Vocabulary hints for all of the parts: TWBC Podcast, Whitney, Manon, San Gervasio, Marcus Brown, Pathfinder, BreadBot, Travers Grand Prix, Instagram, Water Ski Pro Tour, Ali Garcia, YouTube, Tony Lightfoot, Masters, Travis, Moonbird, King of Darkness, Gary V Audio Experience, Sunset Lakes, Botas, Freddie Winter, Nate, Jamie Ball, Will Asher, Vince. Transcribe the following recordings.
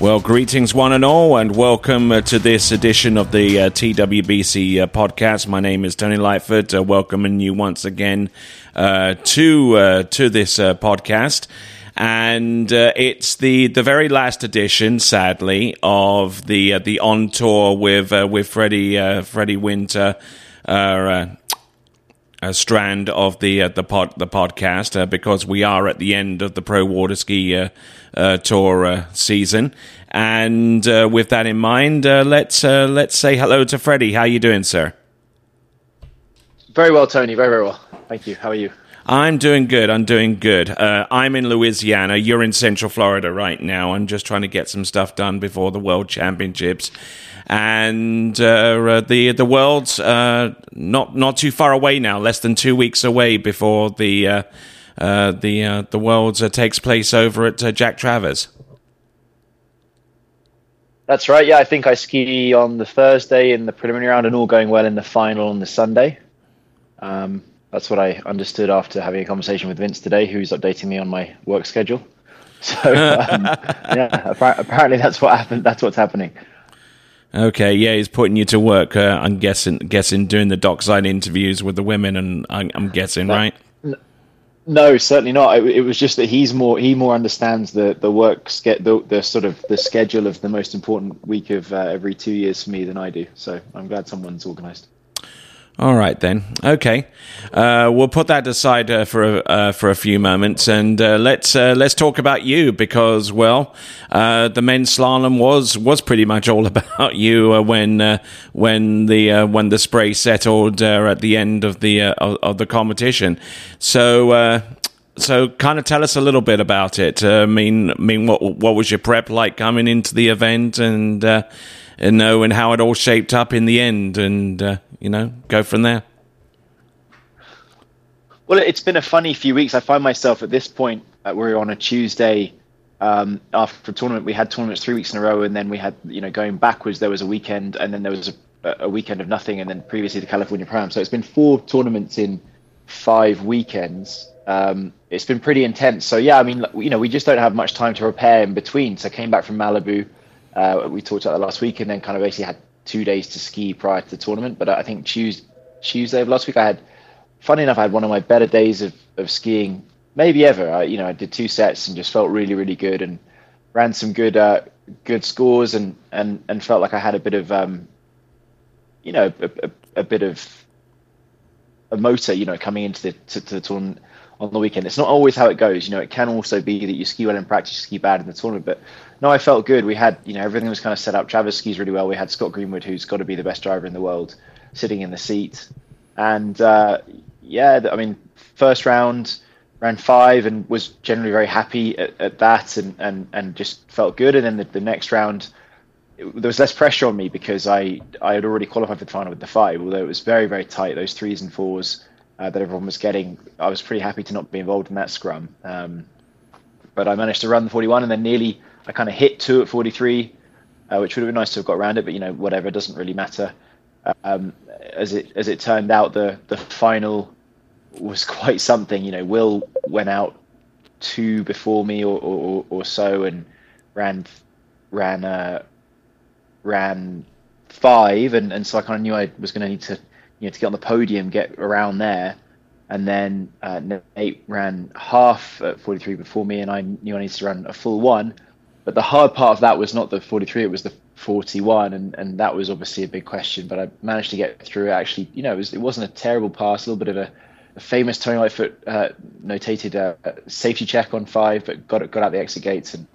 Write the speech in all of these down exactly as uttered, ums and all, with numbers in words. Well, greetings one and all, and welcome uh, to this edition of the uh, T W B C uh, podcast. My name is Tony Lightfoot, uh, welcoming you once again uh, to uh, to this uh, podcast. And uh, it's the, the very last edition, sadly, of the uh, the on tour with uh, with Freddie uh, Freddie Winter. Uh, uh, A strand of the uh, the pod the podcast uh, because we are at the end of the Pro Water Ski uh, uh, Tour uh, season, and uh, with that in mind, uh, let's uh, let's say hello to Freddie. How are you doing, sir? Very well, Tony. Very very well. Thank you. How are you? I'm doing good. I'm doing good. Uh, I'm in Louisiana. You're in Central Florida right now. I'm just trying to get some stuff done before the World Championships. And uh, the the world's uh, not not too far away now, less than two weeks away before the uh, uh, the uh, the world's uh, takes place over at uh, Jack Travers. That's right. Yeah, I think I ski on the Thursday in the preliminary round, and all going well in the final on the Sunday. Um, that's what I understood after having a conversation with Vince today, who's updating me on my work schedule. So um, yeah, apparently that's what happened. That's what's happening. Okay, yeah, he's putting you to work. Uh, I'm guessing, guessing doing the dockside interviews with the women, and I'm, I'm guessing, no, right? No, certainly not. It, it was just that he's more he more understands the the work ske- the, the sort of the schedule of the most important week of uh, every two years for me than I do. So I'm glad someone's organised. All right then. Okay, uh, we'll put that aside uh, for a, uh, for a few moments, and uh, let's uh, let's talk about you because, well, uh, the men's slalom was was pretty much all about you uh, when uh, when the uh, when the spray settled uh, at the end of the uh, of, of the competition. So uh, so kind of tell us a little bit about it. Uh, I mean, I mean, what what was your prep like coming into the event, and uh, and know and how it all shaped up in the end, and. Uh, You know, go from there. Well, it's been a funny few weeks. I find myself at this point, uh, we're on a Tuesday um, after a tournament. We had tournaments three weeks in a row, and then we had, you know, going backwards, there was a weekend, and then there was a, a weekend of nothing, and then previously the California Pro Am. So it's been four tournaments in five weekends. Um, it's been pretty intense. So, yeah, I mean, you know, we just don't have much time to prepare in between. So I came back from Malibu. Uh, we talked about that last week, and then kind of basically had two days to ski prior to the tournament. But I think Tuesday, Tuesday of last week, I had, funny enough, I had one of my better days of, of skiing, maybe ever. I, you know, I did two sets and just felt really, really good and ran some good, uh, good scores and, and, and felt like I had a bit of, um, you know, a, a, a bit of a motor, you know, coming into the, to, to the tournament on the weekend. It's not always how it goes. You know, it can also be that you ski well in practice, ski bad in the tournament, but no, I felt good. We had, you know, everything was kind of set up. Travis skis really well. We had Scott Greenwood, who's got to be the best driver in the world, sitting in the seat. And uh, yeah, I mean, first round, round five, and was generally very happy at, at that and, and, and just felt good. And then the, the next round, it, there was less pressure on me because I, I had already qualified for the final with the five, although it was very, very tight. Those threes and fours uh, that everyone was getting, I was pretty happy to not be involved in that scrum. Um, but I managed to run the forty-one and then nearly... I kind of hit two at forty-three, uh, which would have been nice to have got around it, but you know, whatever, it doesn't really matter. Um, as it as it turned out, the the final was quite something. You know, Will went out two before me or or, or so and ran ran uh, ran five, and, and so I kind of knew I was going to need to you know to get on the podium, get around there. And then uh, Nate ran half at forty-three before me, and I knew I needed to run a full one. But the hard part of that was not the forty-three, it was the forty-one, and, and that was obviously a big question, but I managed to get through it. Actually, you know, it, was, it wasn't a terrible pass, a little bit of a, a famous Tony Lightfoot uh, notated uh, safety check on five, but got got out the exit gates, and,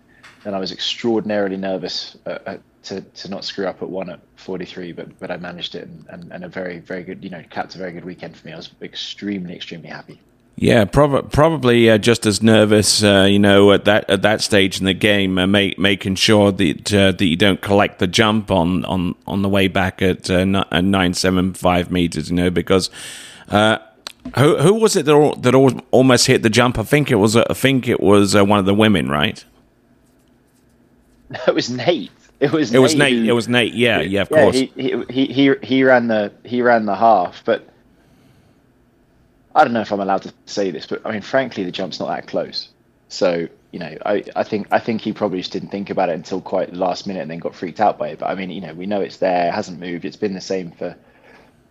and I was extraordinarily nervous uh, to to not screw up at one at forty-three, but but I managed it, and, and, and a very, very good, you know, capped a very good weekend for me. I was extremely, extremely happy. Yeah, prob- probably uh, just as nervous, uh, you know, at that at that stage in the game, uh, make, making sure that uh, that you don't collect the jump on, on, on the way back at uh, nine seventy-five meters, you know, because uh, who who was it that that almost hit the jump? I think it was I think it was uh, one of the women, right? It was Nate. It was it Nate was Nate. Who, it was Nate. Yeah, yeah, of yeah, course. He he he he ran the he ran the half, but. I don't know if I'm allowed to say this, but I mean, frankly, the jump's not that close. So, you know, I, I think I think he probably just didn't think about it until quite the last minute and then got freaked out by it. But I mean, you know, we know it's there, it hasn't moved. It's been the same for,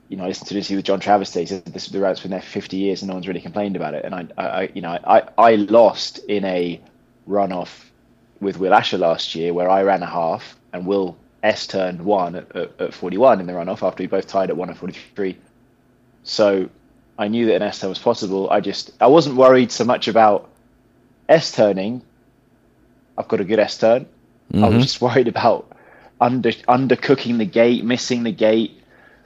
you know, I listened to this with John Travis today. He said this, the route's been there for fifty years and no one's really complained about it. And I, I you know, I, I lost in a runoff with Will Asher last year where I ran a half and Will S turned one at, at, at forty-one in the runoff after we both tied at one at forty-three. So I knew that an S-turn was possible. I just, I wasn't worried so much about S-turning. I've got a good S-turn. Mm-hmm. I was just worried about under undercooking the gate, missing the gate,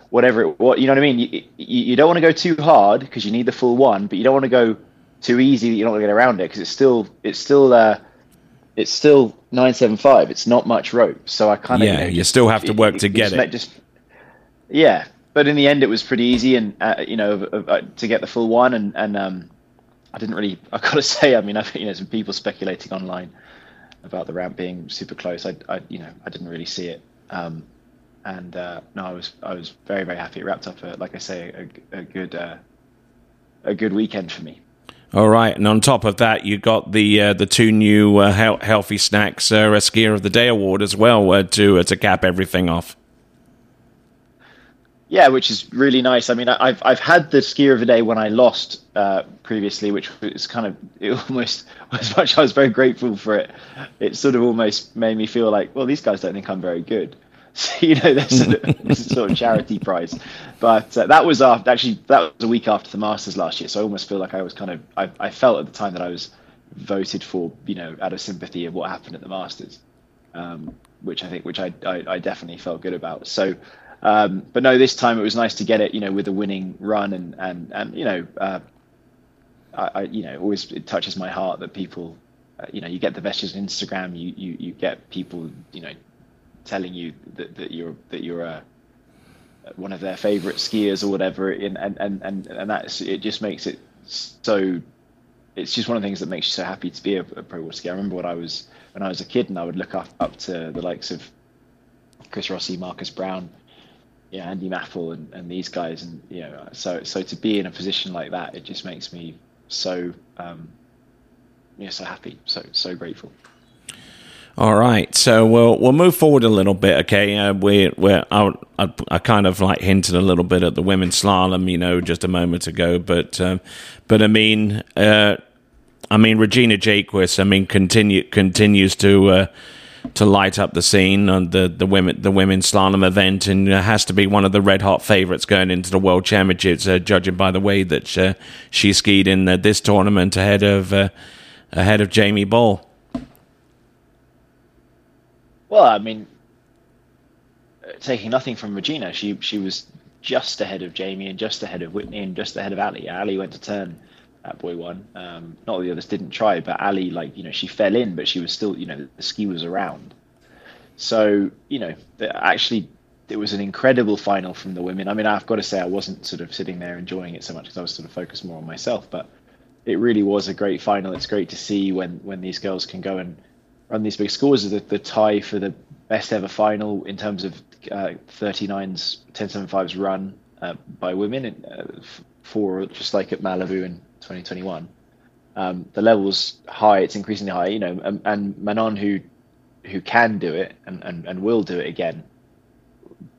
whatever it was. You know what I mean? You, you, you don't want to go too hard because you need the full one, but you don't want to go too easy that you're not going to get around it because it's still, it's still, uh, it's still nine seventy-five. It's not much rope. So I kind of, yeah, you, know, you just, still have to work it, to get just, it. Just, yeah. But in the end, it was pretty easy, and uh, you know, uh, to get the full one, and and um, I didn't really. I gotta say, I mean, I've you know, some people speculating online about the ramp being super close. I, I you know, I didn't really see it, um, and uh, no, I was I was very very happy. It wrapped up, a, like I say, a, a good uh, a good weekend for me. All right, and on top of that, you got the uh, the two new uh, he- healthy snacks uh, Skier of the Day award as well uh, to uh, to cap everything off. Yeah, which is really nice. I mean, I've I've had the Skier of the Day when I lost uh, previously, which was kind of it almost as much. I was very grateful for it. It sort of almost made me feel like, well, these guys don't think I'm very good. So you know, there's sort of, this is sort of charity prize. But uh, that was after actually that was a week after the Masters last year, so I almost feel like I was kind of I, I felt at the time that I was voted for, you know, out of sympathy of what happened at the Masters, um, which I think which I, I I definitely felt good about. So. Um, but no, this time it was nice to get it, you know, with a winning run, and and and you know, uh, I, I you know, always it touches my heart that people, uh, you know, you get the messages on Instagram, you, you you get people, you know, telling you that, that you're that you're uh, one of their favorite skiers or whatever, and and and and and that's it. Just makes it so. It's just one of the things that makes you so happy to be a, a pro water skier. I remember when I was when I was a kid, and I would look up up to the likes of Chris Rossi, Marcus Brown. Yeah, Andy Maffel and, and these guys, and you know, so so to be in a position like that, it just makes me so um, yeah, so happy, so so grateful. All right, so we'll we'll move forward a little bit, okay? Uh, we we I, I I kind of like hinted a little bit at the women's slalom, you know, just a moment ago, but um, but I mean, uh, I mean Regina Jaquess, I mean, continue continues to. Uh, to light up the scene on the, the women the women's slalom event, and uh, has to be one of the red hot favorites going into the World Championships, uh, judging by the way that she, she skied in uh, this tournament ahead of uh, ahead of Jamie Ball. Well, I mean, taking nothing from Regina, she she was just ahead of Jamie and just ahead of Whitney and just ahead of Ali. Ali went to turn. That boy won. Um, not that the others didn't try, but Ali, like, you know, she fell in, but she was still, you know, the, the ski was around. So, you know, the, actually, it was an incredible final from the women. I mean, I've got to say, I wasn't sort of sitting there enjoying it so much because I was sort of focused more on myself, but it really was a great final. It's great to see when, when these girls can go and run these big scores. The, the tie for the best ever final in terms of uh, thirty-nine's, ten seventy-five's run uh, by women, and, uh, for just like at Malibu and twenty twenty-one, um the level's high. It's increasingly high, you know, and, and Manon, who who can do it and, and and will do it again,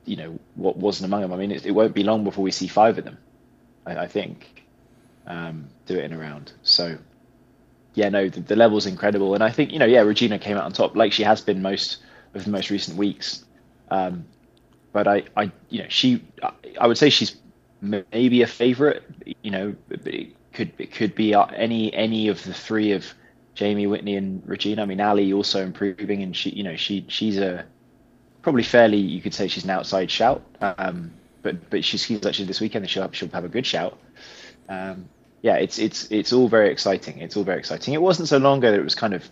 you know, what wasn't among them. I mean, it, it won't be long before we see five of them, I, I think, um do it in a round. So yeah, no, the, the level's incredible, and I think, you know, yeah, Regina came out on top like she has been most of the most recent weeks, um but I I you know, she I, I would say she's maybe a favorite, you know, but it, Could it could be any any of the three of Jamie, Whitney, and Regina. I mean, Ali also improving, and she, you know, she she's a probably fairly, you could say she's an outside shout. Um, but but she skis actually this weekend, and she'll have, she'll have a good shout. Um, yeah, it's it's it's all very exciting. It's all very exciting. It wasn't so long ago that it was kind of,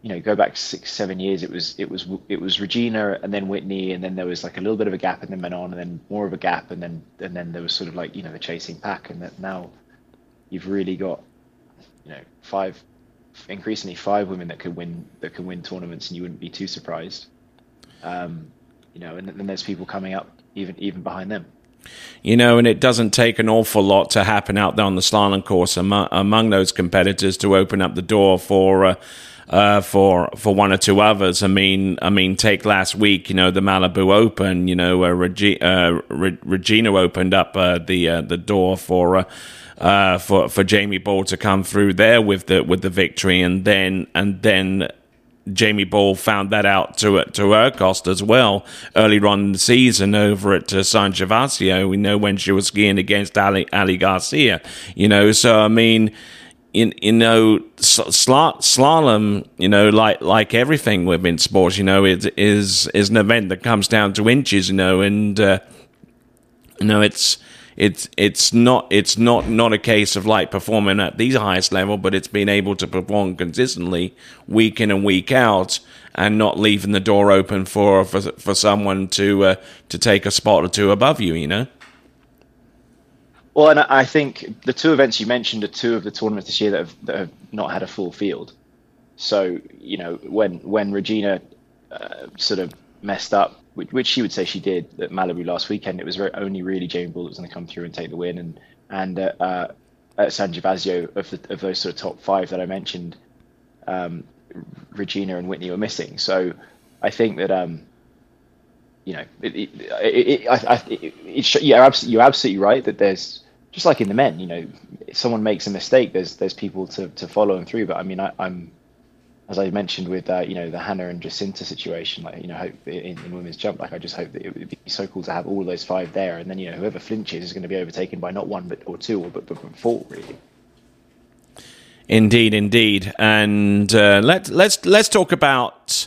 you know, go back six, seven years. It was it was it was Regina and then Whitney, and then there was like a little bit of a gap, and then Manon, and then more of a gap, and then and then there was sort of like, you know, the chasing pack, and that now you've really got, you know, five, increasingly five women that could win that can win tournaments, and you wouldn't be too surprised. Um, you know, and then there's people coming up even even behind them. You know, and it doesn't take an awful lot to happen out there on the slalom course among, among those competitors to open up the door for uh, uh, for for one or two others. I mean, I mean, take last week, you know, the Malibu Open. You know, uh, Regi- uh, Re- Regina opened up uh, the uh, the door for uh, uh, for for Jamie Ball to come through there with the with the victory, and then and then. Jamie Ball found that out to to her cost as well earlier on in the season over at uh, San Gervasio. We know when she was skiing against Ali, Ali Garcia, you know. So I mean, in you know, sl- slalom, you know, like like everything within sports, you know, it is is an event that comes down to inches, you know, and uh, you know it's. It's it's not it's not, not a case of like performing at the highest level, but it's being able to perform consistently week in and week out, and not leaving the door open for for, for someone to uh, to take a spot or two above you, you know. Well, and I think the two events you mentioned are two of the tournaments this year that have, that have not had a full field. So you know when when Regina uh, sort of messed up, which she would say she did at Malibu last weekend, it was only really Jamie Ball that was going to come through and take the win, and and uh, uh, at San Gervasio, of the, of those sort of top five that I mentioned, um, Regina and Whitney were missing. So I think that um, you know, it, it, it, it, I, I, it, it, you're absolutely you're absolutely right that there's, just like in the men, you know, if someone makes a mistake, there's there's people to to follow them through. But I mean, I, I'm. As I mentioned with, uh, you know, the Hannah and Jacinta situation, like, you know, hope in, in women's jump, like I just hope that it would be so cool to have all those five there. And then, you know, whoever flinches is going to be overtaken by not one, but or two, or but, but, but four, really. Indeed, indeed. And uh, let, let's let's talk about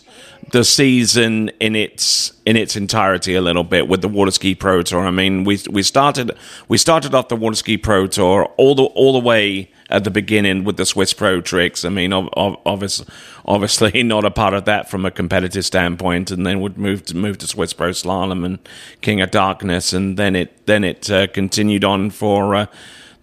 the season in its in its entirety a little bit with the Water Ski Pro Tour. I mean, we we started we started off the Water Ski Pro Tour all the all the way at the beginning with the Swiss Pro Tricks. I mean, ov- ov- obviously, obviously not a part of that from a competitive standpoint, and then would move to move to Swiss Pro Slalom and King of Darkness, and then it then it uh, continued on for. Uh,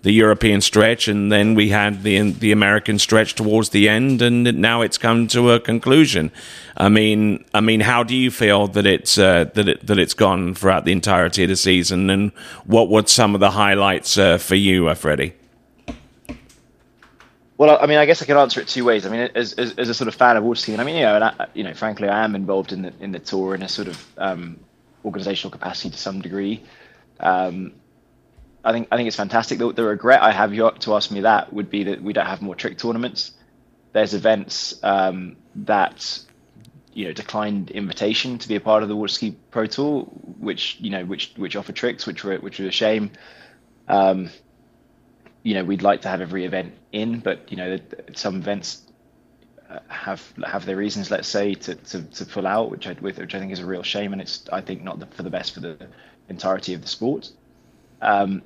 The European stretch, and then we had the the American stretch towards the end, and now it's come to a conclusion. I mean, I mean, how do you feel that it's uh, that it, that it's gone throughout the entirety of the season, and what were some of the highlights uh, for you, uh, Freddie? Well, I mean, I guess I could answer it two ways. I mean, as as, as a sort of fan of water skiing, I mean, you know, and I, you know, frankly, I am involved in the in the tour in a sort of um, organizational capacity to some degree. Um, I think I think it's fantastic. The, the regret I have you to ask me that would be that we don't have more trick tournaments. There's events um, that, you know, declined invitation to be a part of the Water Ski Pro Tour, which you know which which offer tricks, which were which was a shame. Um, you know, we'd like to have every event in, but you know, some events have have their reasons, let's say, to to, to pull out, which I which I think is a real shame, and it's I think not the, for the best for the entirety of the sport. Um,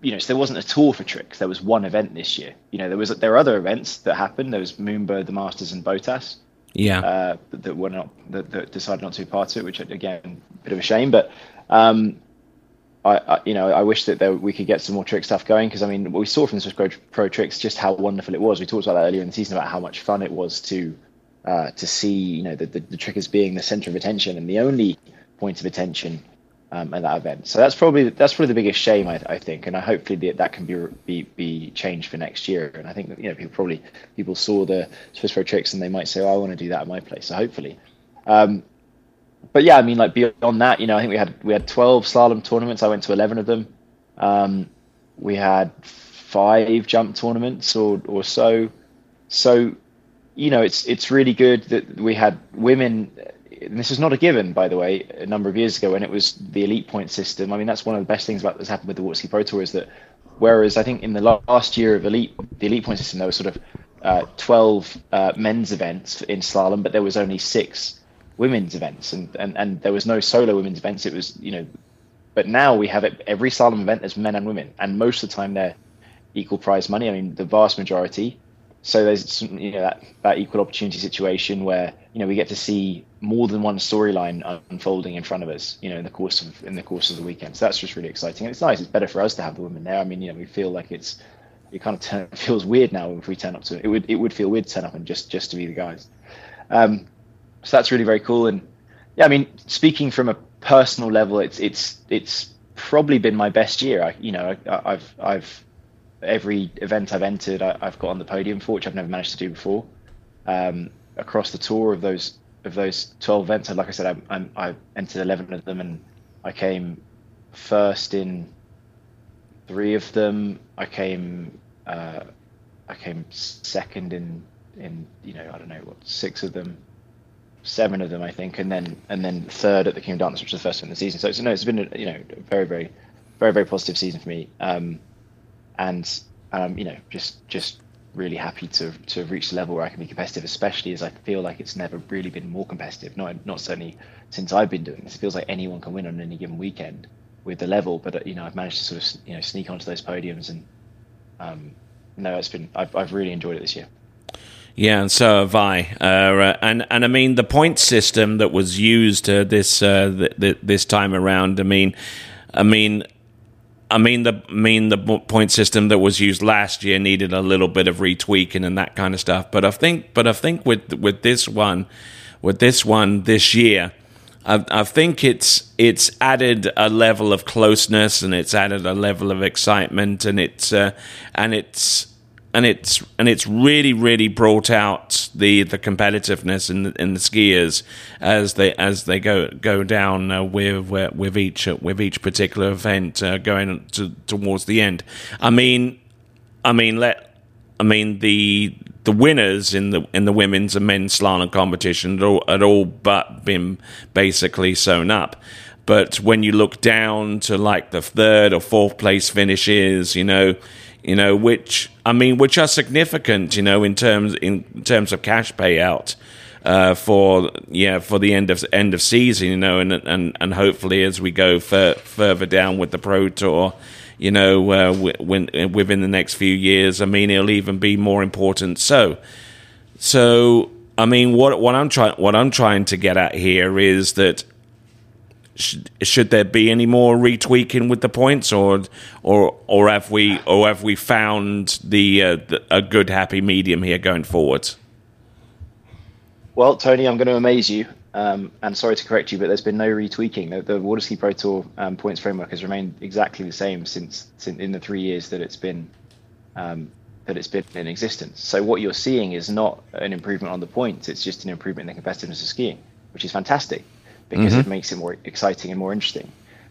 you know, so there wasn't a tour for tricks. There was one event this year. You know, there was there were other events that happened. There was Moonbird, the Masters, and Botas. Yeah, uh, that were not that, that decided not to be part of it, which again, a bit of a shame. But um, I, I, you know, I wish that there, we could get some more trick stuff going, because I mean, what we saw from the Swiss Pro, Pro Tricks, just how wonderful it was. We talked about that earlier in the season about how much fun it was to uh, to see, you know, the, the the trickers being the center of attention and the only point of attention. Um, at that event, so that's probably that's probably the biggest shame I, I think, and I hopefully that that can be, be be changed for next year. And I think that, you know, people probably people saw the Swiss Pro Tricks and they might say, oh, I want to do that at my place. So hopefully, um, but yeah, I mean, like beyond that, you know, I think we had we had twelve slalom tournaments. I went to eleven of them. Um, we had five jump tournaments or or so. So, you know, it's it's really good that we had women. And this is not a given, by the way, a number of years ago when it was the elite point system. I mean, that's one of the best things about that's happened with the Water Ski Pro Tour, is that whereas I think in the last year of elite, the elite point system, there was sort of uh, twelve uh, men's events in slalom, but there was only six women's events, and, and, and there was no solo women's events. It was, you know, but now we have it, every slalom event, there's men and women, and most of the time they're equal prize money. I mean, the vast majority. So there's some, you know, that, that equal opportunity situation where, you know, we get to see more than one storyline unfolding in front of us, you know, in the course of in the course of the weekend. So that's just really exciting. And it's nice. It's better for us to have the women there. I mean, you know, we feel like it's it kind of turn, it feels weird now if we turn up to it. It would it would feel weird to turn up and just just to be the guys. Um, so that's really very cool. And yeah, I mean, speaking from a personal level, it's it's it's probably been my best year. I you know I, I've I've every event I've entered, I, I've got on the podium for, which I've never managed to do before. Um, across the tour of those of those twelve events, like I said, I, I'm, I entered eleven of them, and I came first in three of them. I came uh, I came second in in you know I don't know what six of them, seven of them I think, and then and then third at the King of Darkness, which was the first one of the season. So it's no, it's been a, you know a very very very very positive season for me. Um, And um, you know, just just really happy to to reach the level where I can be competitive, especially as I feel like it's never really been more competitive. Not not certainly since I've been doing this. It feels like anyone can win on any given weekend with the level. But you know, I've managed to sort of you know sneak onto those podiums, and um, no, it's been I've I've really enjoyed it this year. Yeah, and so have I. Uh, and and I mean, the point system that was used uh, this uh, th- th- this time around. I mean, I mean. I mean the mean the point system that was used last year needed a little bit of retweaking and that kind of stuff. But I think, but I think with with this one, with this one this year, I, I think it's it's added a level of closeness, and it's added a level of excitement, and it's uh, and it's and it's and it's really really brought out the, the competitiveness in in the skiers as they as they go go down uh, with with each with each particular event uh, going to, towards the end. I mean, I mean, let I mean the the winners in the in the women's and men's slalom competition had all, had all but been basically sewn up. But when you look down to like the third or fourth place finishes, you know. You know, which I mean, which are significant. You know, in terms in terms of cash payout uh, for yeah for the end of end of season. You know, and and and hopefully as we go fur, further down with the Pro Tour, you know, uh, w- when, within the next few years, I mean, it'll even be more important. So, so I mean, what what I'm trying what I'm trying to get at here is that. Should, should there be any more retweaking with the points, or or or have we or have we found the, uh, the a good happy medium here going forward? Well, Tony, I'm going to amaze you, um, and sorry to correct you, but there's been no retweaking. The, the Water Ski Pro Tour um, points framework has remained exactly the same since, since in the three years that it's been um, that it's been in existence. So what you're seeing is not an improvement on the points; it's just an improvement in the competitiveness of skiing, which is fantastic. Because mm-hmm. it makes it more exciting and more interesting.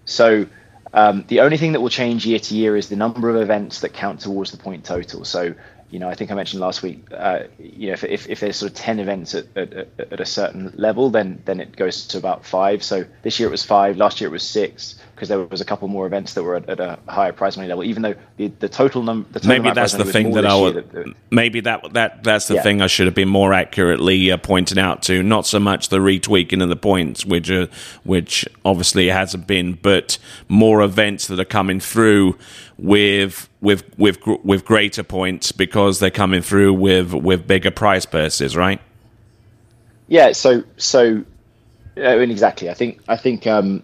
So um, the only thing that will change year to year is the number of events that count towards the point total. So, you know, I think I mentioned last week, uh, you know, if, if, if there's sort of ten events at, at, at a certain level, then then it goes to about five. So this year it was five, last year it was six, because there was a couple more events that were at, at a higher prize money level, even though the, the total number, the total maybe that's the thing that I would, that, that, maybe that, that, that's the yeah. thing I should have been more accurately uh, pointing out to, not so much the retweaking of the points, which, uh, which obviously hasn't been, but more events that are coming through with, with with with greater points because they're coming through with with bigger prize purses, right? Yeah. So so, I mean, exactly. I think I think um,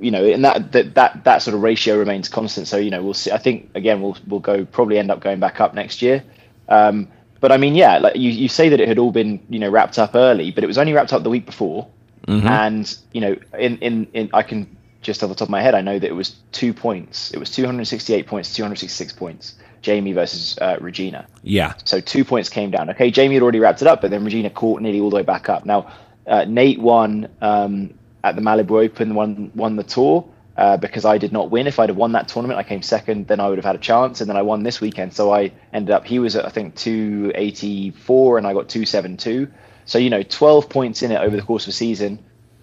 you know, and that, that that that sort of ratio remains constant. So you know, we'll see. I think again, we'll we'll go probably end up going back up next year. Um, but I mean, yeah, like you you say that it had all been you know wrapped up early, but it was only wrapped up the week before, mm-hmm. and you know, in in, in I can. Just off the top of my head, I know that it was two points. It was two hundred sixty-eight points, two hundred sixty-six points. Jamie versus uh, Regina. Yeah. So two points came down. Okay, Jamie had already wrapped it up, but then Regina caught nearly all the way back up. Now, uh, Nate won um, at the Malibu Open, won won the tour uh, because I did not win. If I'd have won that tournament, I came second, then I would have had a chance, and then I won this weekend. So I ended up, he was at, I think, two eighty-four, and I got two seventy-two. So, you know, twelve points in it over the course of a season.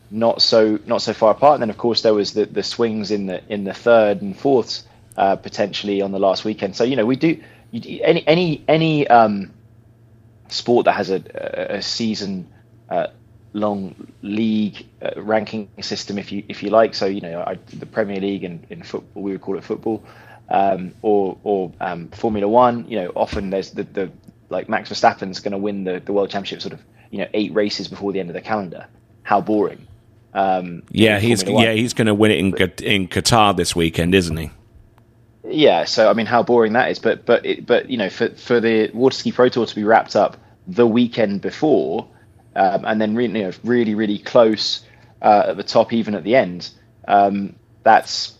Not so not so far apart, and then of course there was the, the swings in the in the third and fourth uh, potentially on the last weekend. So you know we do you, any any any um, sport that has a, a season uh, long league uh, ranking system, if you if you like. So you know I, the Premier League and in football we would call it football. um, or or um, Formula One. You know, often there's the, the like Max Verstappen's going to win the, the World Championship sort of, you know, eight races before the end of the calendar. How boring. Um, yeah, he's Formula yeah One. He's going to win it in in Qatar this weekend, isn't he? Yeah, so I mean, how boring that is. But but it, but you know, for for the Water Ski Pro Tour to be wrapped up the weekend before, um, and then really, you know, really really close uh, at the top, even at the end, um, that's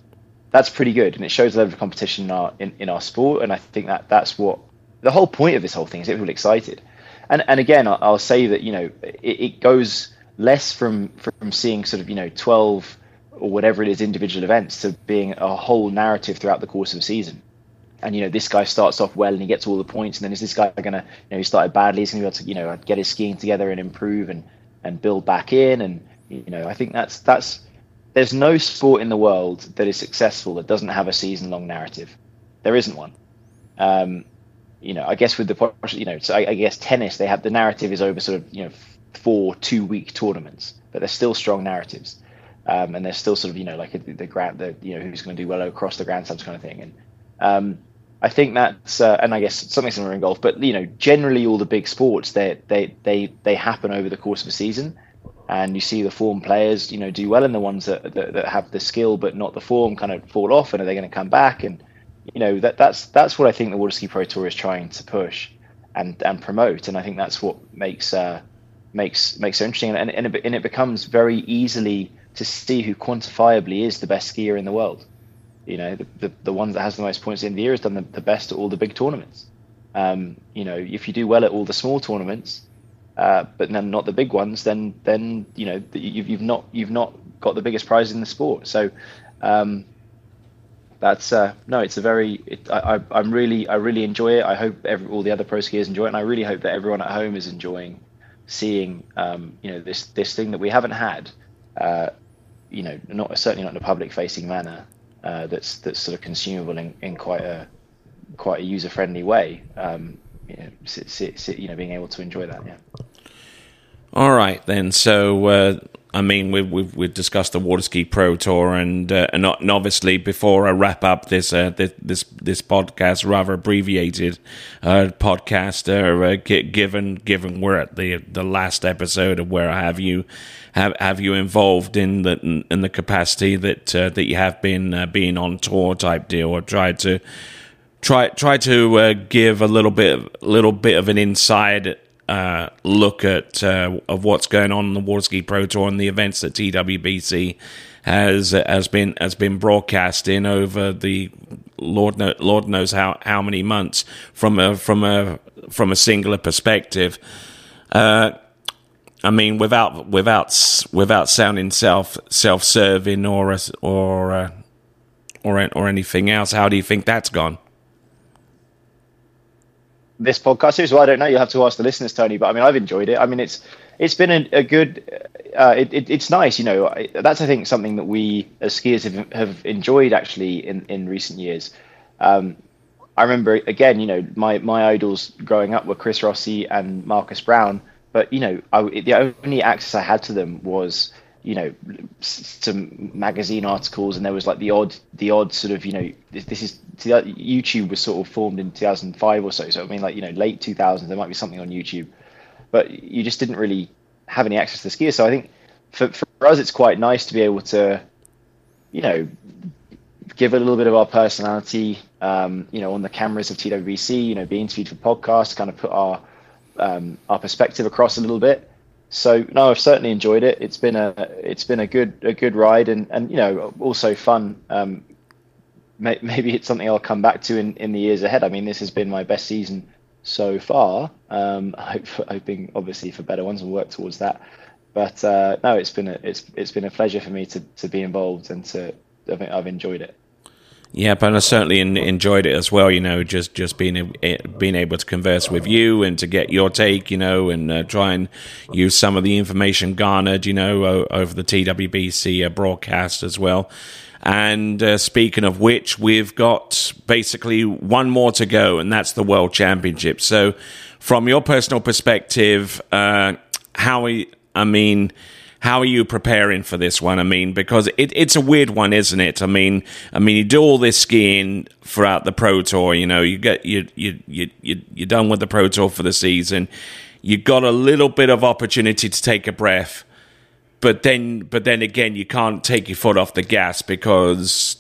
that's pretty good, and it shows a level of competition in our in, in our sport. And I think that that's what the whole point of this whole thing is. It people excited, and and again, I'll, I'll say that, you know, it, it goes less from from seeing sort of, you know, twelve or whatever it is, individual events, to being a whole narrative throughout the course of the season. And, you know, this guy starts off well and he gets all the points, and then is this guy going to, you know, he started badly, he's going to be able to, you know, get his skiing together and improve and, and build back in. And, you know, I think that's, that's, there's no sport in the world that is successful that doesn't have a season long narrative. There isn't one. Um, you know, I guess with the, you know, so I, I guess tennis, they have, the narrative is over sort of, you know, four two week tournaments, but they're still strong narratives. Um, and there's still sort of, you know, like a, the grand, the, you know, who's going to do well across the Grand Slams kind of thing. And um, I think that's, uh, and I guess something similar in golf, but, you know, generally all the big sports, they, they, they, they happen over the course of a season, and you see the form players, you know, do well, and the ones that, that, that have the skill but not the form kind of fall off, and are they going to come back? And, you know, that that's, that's what I think the Water Ski Pro Tour is trying to push and, and promote. And I think that's what makes, uh, makes, makes it interesting. And, and, it, and it becomes very easily to see who quantifiably is the best skier in the world. You know, the, the, the one that has the most points in the year has done the, the best at all the big tournaments. Um, you know, if you do well at all the small tournaments, uh, but then not the big ones, then, then, you know, you've, you've not, you've not got the biggest prize in the sport. So um, that's, uh, no, it's a very, it, I, I, I'm really, I really enjoy it. I hope every, all the other pro skiers enjoy it. And I really hope that everyone at home is enjoying seeing, um, you know, this, this thing that we haven't had, uh, you know, not certainly not in a public-facing manner uh, that's that's sort of consumable in, in quite a quite a user-friendly way. Um, you know, sit, sit, sit, you know, being able to enjoy that. Yeah. All right, then. So, uh, I mean, we've we've, we've discussed the Water Ski Pro Tour, and uh, and obviously, before I wrap up this uh, this, this this podcast, rather abbreviated uh, podcast, uh, given given we're at the the last episode of where I have you. Have, have you involved in the in the capacity that uh, that you have been uh, being on tour type deal, or tried to try try to uh, give a little bit of, little bit of an inside uh, look at uh, of what's going on in the Water Ski Pro Tour and the events that T W B C has has been has been broadcasting over the Lord know, Lord knows how, how many months from a from a from a singular perspective. Uh, I mean, without without without sounding self self serving or a, or a, or a, or anything else, how do you think that's gone? This podcast series, well, I don't know. You'll have to ask the listeners, Tony. But I mean, I've enjoyed it. I mean, it's it's been a, a good. Uh, it, it, it's nice, you know. I, that's I think something that we as skiers have, have enjoyed actually in, in recent years. Um, I remember again, you know, my my idols growing up were Chris Rossi and Marcus Brown. But, you know, I, the only access I had to them was, you know, some magazine articles, and there was like the odd, the odd sort of, you know, this, this is YouTube was sort of formed in two thousand five or so. So I mean, like, you know, late two thousands, there might be something on YouTube, but you just didn't really have any access to skiers. So I think for for us, it's quite nice to be able to, you know, give a little bit of our personality, um, you know, on the cameras of T W B C, you know, be interviewed for podcasts, kind of put our um our perspective across a little bit. So no, I've certainly enjoyed it. It's been a it's been a good a good ride, and and you know, also fun. Um may, maybe it's something I'll come back to in in the years ahead. I mean, this has been my best season so far. um I hope for, hoping obviously for better ones. We'll work towards that, but uh no, it's been a it's it's been a pleasure for me to to be involved, and to I think I've enjoyed it. Yeah, but I certainly in, enjoyed it as well. You know, just just being being able to converse with you and to get your take. You know, and uh, try and use some of the information garnered, you know, over the T W B C uh, broadcast as well. And uh, speaking of which, we've got basically one more to go, and that's the World Championship. So, from your personal perspective, uh, how I mean, how are you preparing for this one? I mean, because it, it's a weird one, isn't it? I mean, I mean, you do all this skiing throughout the Pro Tour. You know, you get you you you you you're done with the Pro Tour for the season. You got a little bit of opportunity to take a breath, but then but then again, you can't take your foot off the gas because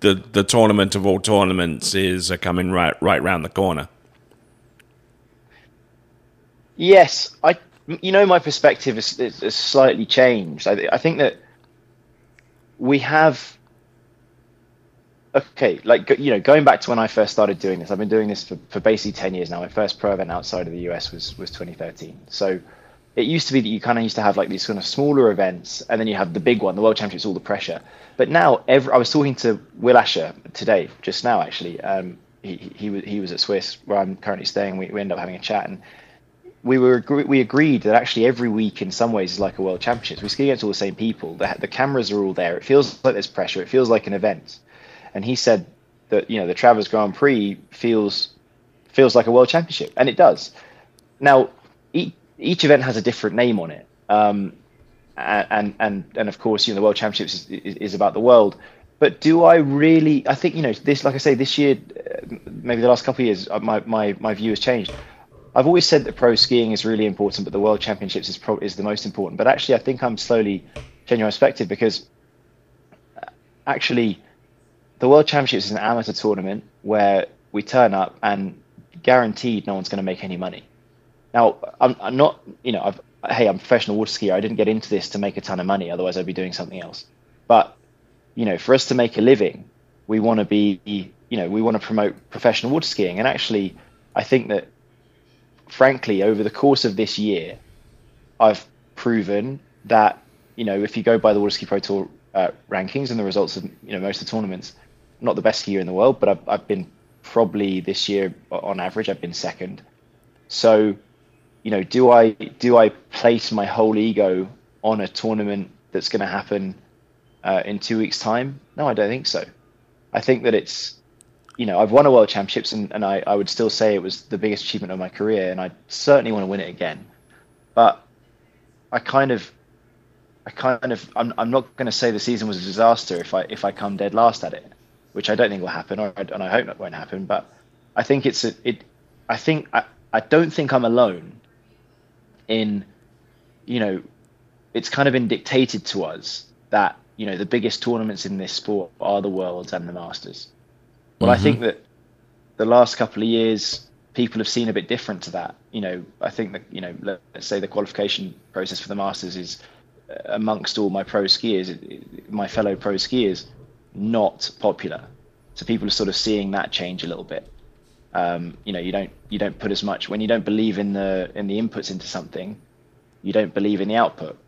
the the tournament of all tournaments is coming right right round the corner. Yes, I. You know, my perspective has, has slightly changed. I, I think that we have, okay, like, you know, going back to when I first started doing this, I've been doing this for, for basically ten years now. My first pro event outside of the U S was, was twenty thirteen. So it used to be that you kind of used to have like these kind of smaller events, and then you have the big one, the World Championships, all the pressure. But now, every, I was talking to Will Asher today, just now, actually. Um, he, he, he was at Swiss, where I'm currently staying. We, we ended up having a chat, and we were we agreed that actually every week in some ways is like a world championships. We ski against all the same people. The, the cameras are all there. It feels like there's pressure. It feels like an event. And he said that, you know, the Travers Grand Prix feels feels like a world championship, and it does. Now, each, each event has a different name on it, um, and and and of course, you know, the world championships is, is about the world. But do I really? I think, you know, this, like I say, this year, maybe the last couple of years, my my my view has changed. I've always said that pro skiing is really important, but the World Championships is pro- is the most important. But actually, I think I'm slowly changing my perspective, because actually the World Championships is an amateur tournament where we turn up and guaranteed no one's going to make any money. Now, I'm, I'm not, you know, I've, hey, I'm a professional water skier. I didn't get into this to make a ton of money. Otherwise, I'd be doing something else. But, you know, for us to make a living, we want to be, you know, we want to promote professional water skiing. And actually, I think that, frankly, over the course of this year, I've proven that, you know, if you go by the Water Ski Pro Tour uh, rankings and the results of, you know, most of the tournaments, I'm not the best skier in the world, but I've, I've been probably this year on average, I've been second. So, you know, do I do I place my whole ego on a tournament that's going to happen uh, in two weeks' time? No, I don't think so. I think that it's, you know, I've won a World Championships, and, and I, I would still say it was the biggest achievement of my career, and I certainly want to win it again. But I kind of, I kind of, I'm, I'm not going to say the season was a disaster if I if I come dead last at it, which I don't think will happen, or, and I hope that won't happen. But I think it's a, it. I think I, I don't think I'm alone in, you know, it's kind of been dictated to us that, you know, the biggest tournaments in this sport are the Worlds and the Masters. Well, mm-hmm. I think that the last couple of years, people have seen a bit different to that. You know, I think that, you know, let's say the qualification process for the Masters is, uh, amongst all my pro skiers, my fellow pro skiers, not popular. So people are sort of seeing that change a little bit. Um, you know, you don't you don't put as much, when you don't believe in the in the inputs into something, you don't believe in the output.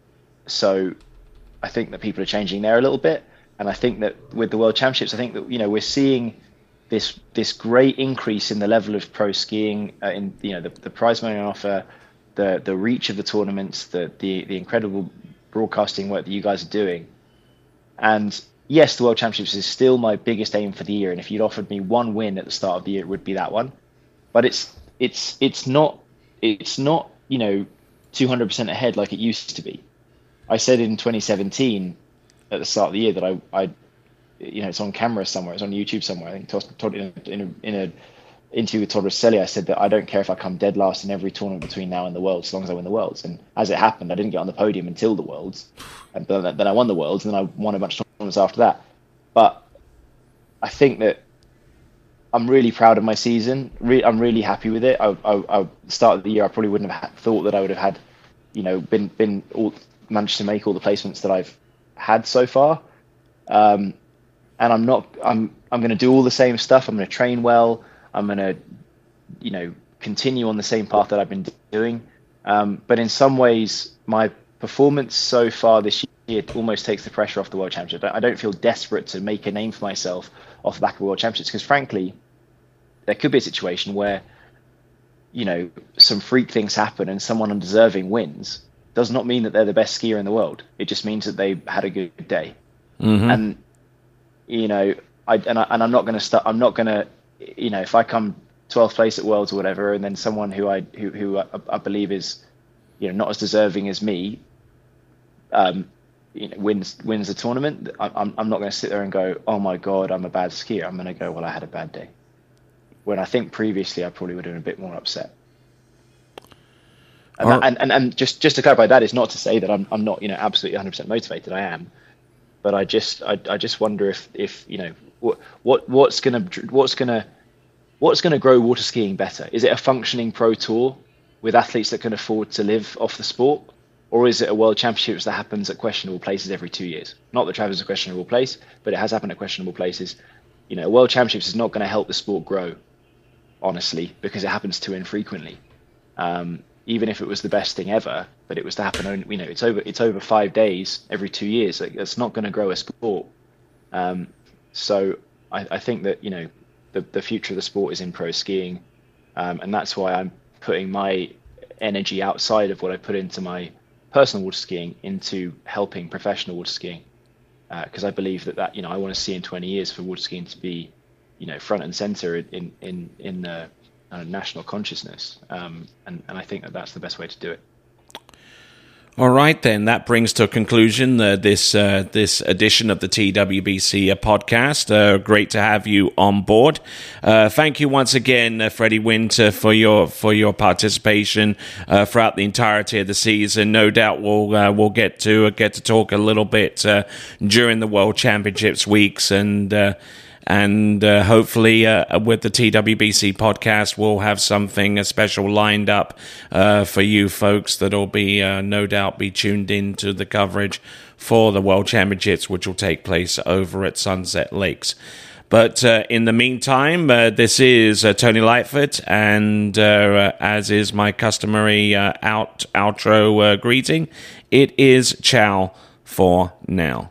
So I think that people are changing there a little bit, and I think that with the World Championships, I think that, you know, we're seeing this this great increase in the level of pro skiing, uh, in, you know, the, the prize money on offer, the the reach of the tournaments, the, the the incredible broadcasting work that you guys are doing. And yes, the World Championships is still my biggest aim for the year, and if you'd offered me one win at the start of the year, it would be that one. But it's it's it's not it's not you know, two hundred percent ahead like it used to be. I said in twenty seventeen at the start of the year that I I you know, it's on camera somewhere. It's on YouTube somewhere. I think Todd, in a, in a, in a interview with Todd Rosselli, I said that I don't care if I come dead last in every tournament between now and the Worlds, as long as I win the Worlds. And as it happened, I didn't get on the podium until the Worlds, and then, then I won the Worlds, and then I won a bunch of tournaments after that. But I think that I'm really proud of my season. Re- I'm really happy with it. I, I, I started the year, I probably wouldn't have had, thought that I would have had, you know, been been all, managed to make all the placements that I've had so far. Um, And I'm not. I'm. I'm going to do all the same stuff. I'm going to train well. I'm going to, you know, continue on the same path that I've been doing. Um, but in some ways, my performance so far this year almost takes the pressure off the World Championship. I don't feel desperate to make a name for myself off the back of World Championships, because frankly, there could be a situation where, you know, some freak things happen and someone undeserving wins. Does not mean that they're the best skier in the world. It just means that they had a good day. Mm-hmm. And you know, I and, I and I'm not going to start. I'm not going to, you know, if I come twelfth place at Worlds or whatever, and then someone who I who who I, I believe is, you know, not as deserving as me, um, you know, wins wins the tournament, I'm I'm not going to sit there and go, oh my God, I'm a bad skier. I'm going to go, well, I had a bad day. When I think previously, I probably would have been a bit more upset. And, that, and, and and just just to clarify, that is not to say that I'm I'm not, you know, absolutely one hundred percent motivated. I am, but I just I I just wonder if if you know what what what's gonna what's gonna what's gonna grow water skiing better? Is it a functioning pro tour with athletes that can afford to live off the sport, or is it a world championships that happens at questionable places every two years? Not that Travers is a questionable place, but it has happened at questionable places. You know, world championships is not going to help the sport grow, honestly, because it happens too infrequently. Um, even if it was the best thing ever, but it was to happen only, you know, it's over, it's over five days every two years. Like, it's not going to grow a sport. Um, so I, I think that, you know, the, the future of the sport is in pro skiing. Um, and that's why I'm putting my energy outside of what I put into my personal water skiing into helping professional water skiing. Uh, 'cause I believe that that, you know, I want to see in twenty years for water skiing to be, you know, front and center in, in, in, uh, Uh, national consciousness, um, and, and I think that that's the best way to do it. All right, then, that brings to a conclusion uh, this uh, this edition of the T W B C podcast. Uh, great to have you on board. Uh, thank you once again, uh, Freddie Winter, for your for your participation uh, throughout the entirety of the season. No doubt we'll uh, we'll get to uh, get to talk a little bit uh, during the World Championships weeks and. Uh, And uh, hopefully uh, with the T W B C podcast, we'll have something uh, special lined up uh, for you folks that'll be uh, no doubt be tuned into the coverage for the World Championships, which will take place over at Sunset Lakes. But uh, in the meantime, uh, this is uh, Tony Lightfoot, and uh, uh, as is my customary uh, out outro uh, greeting, it is ciao for now.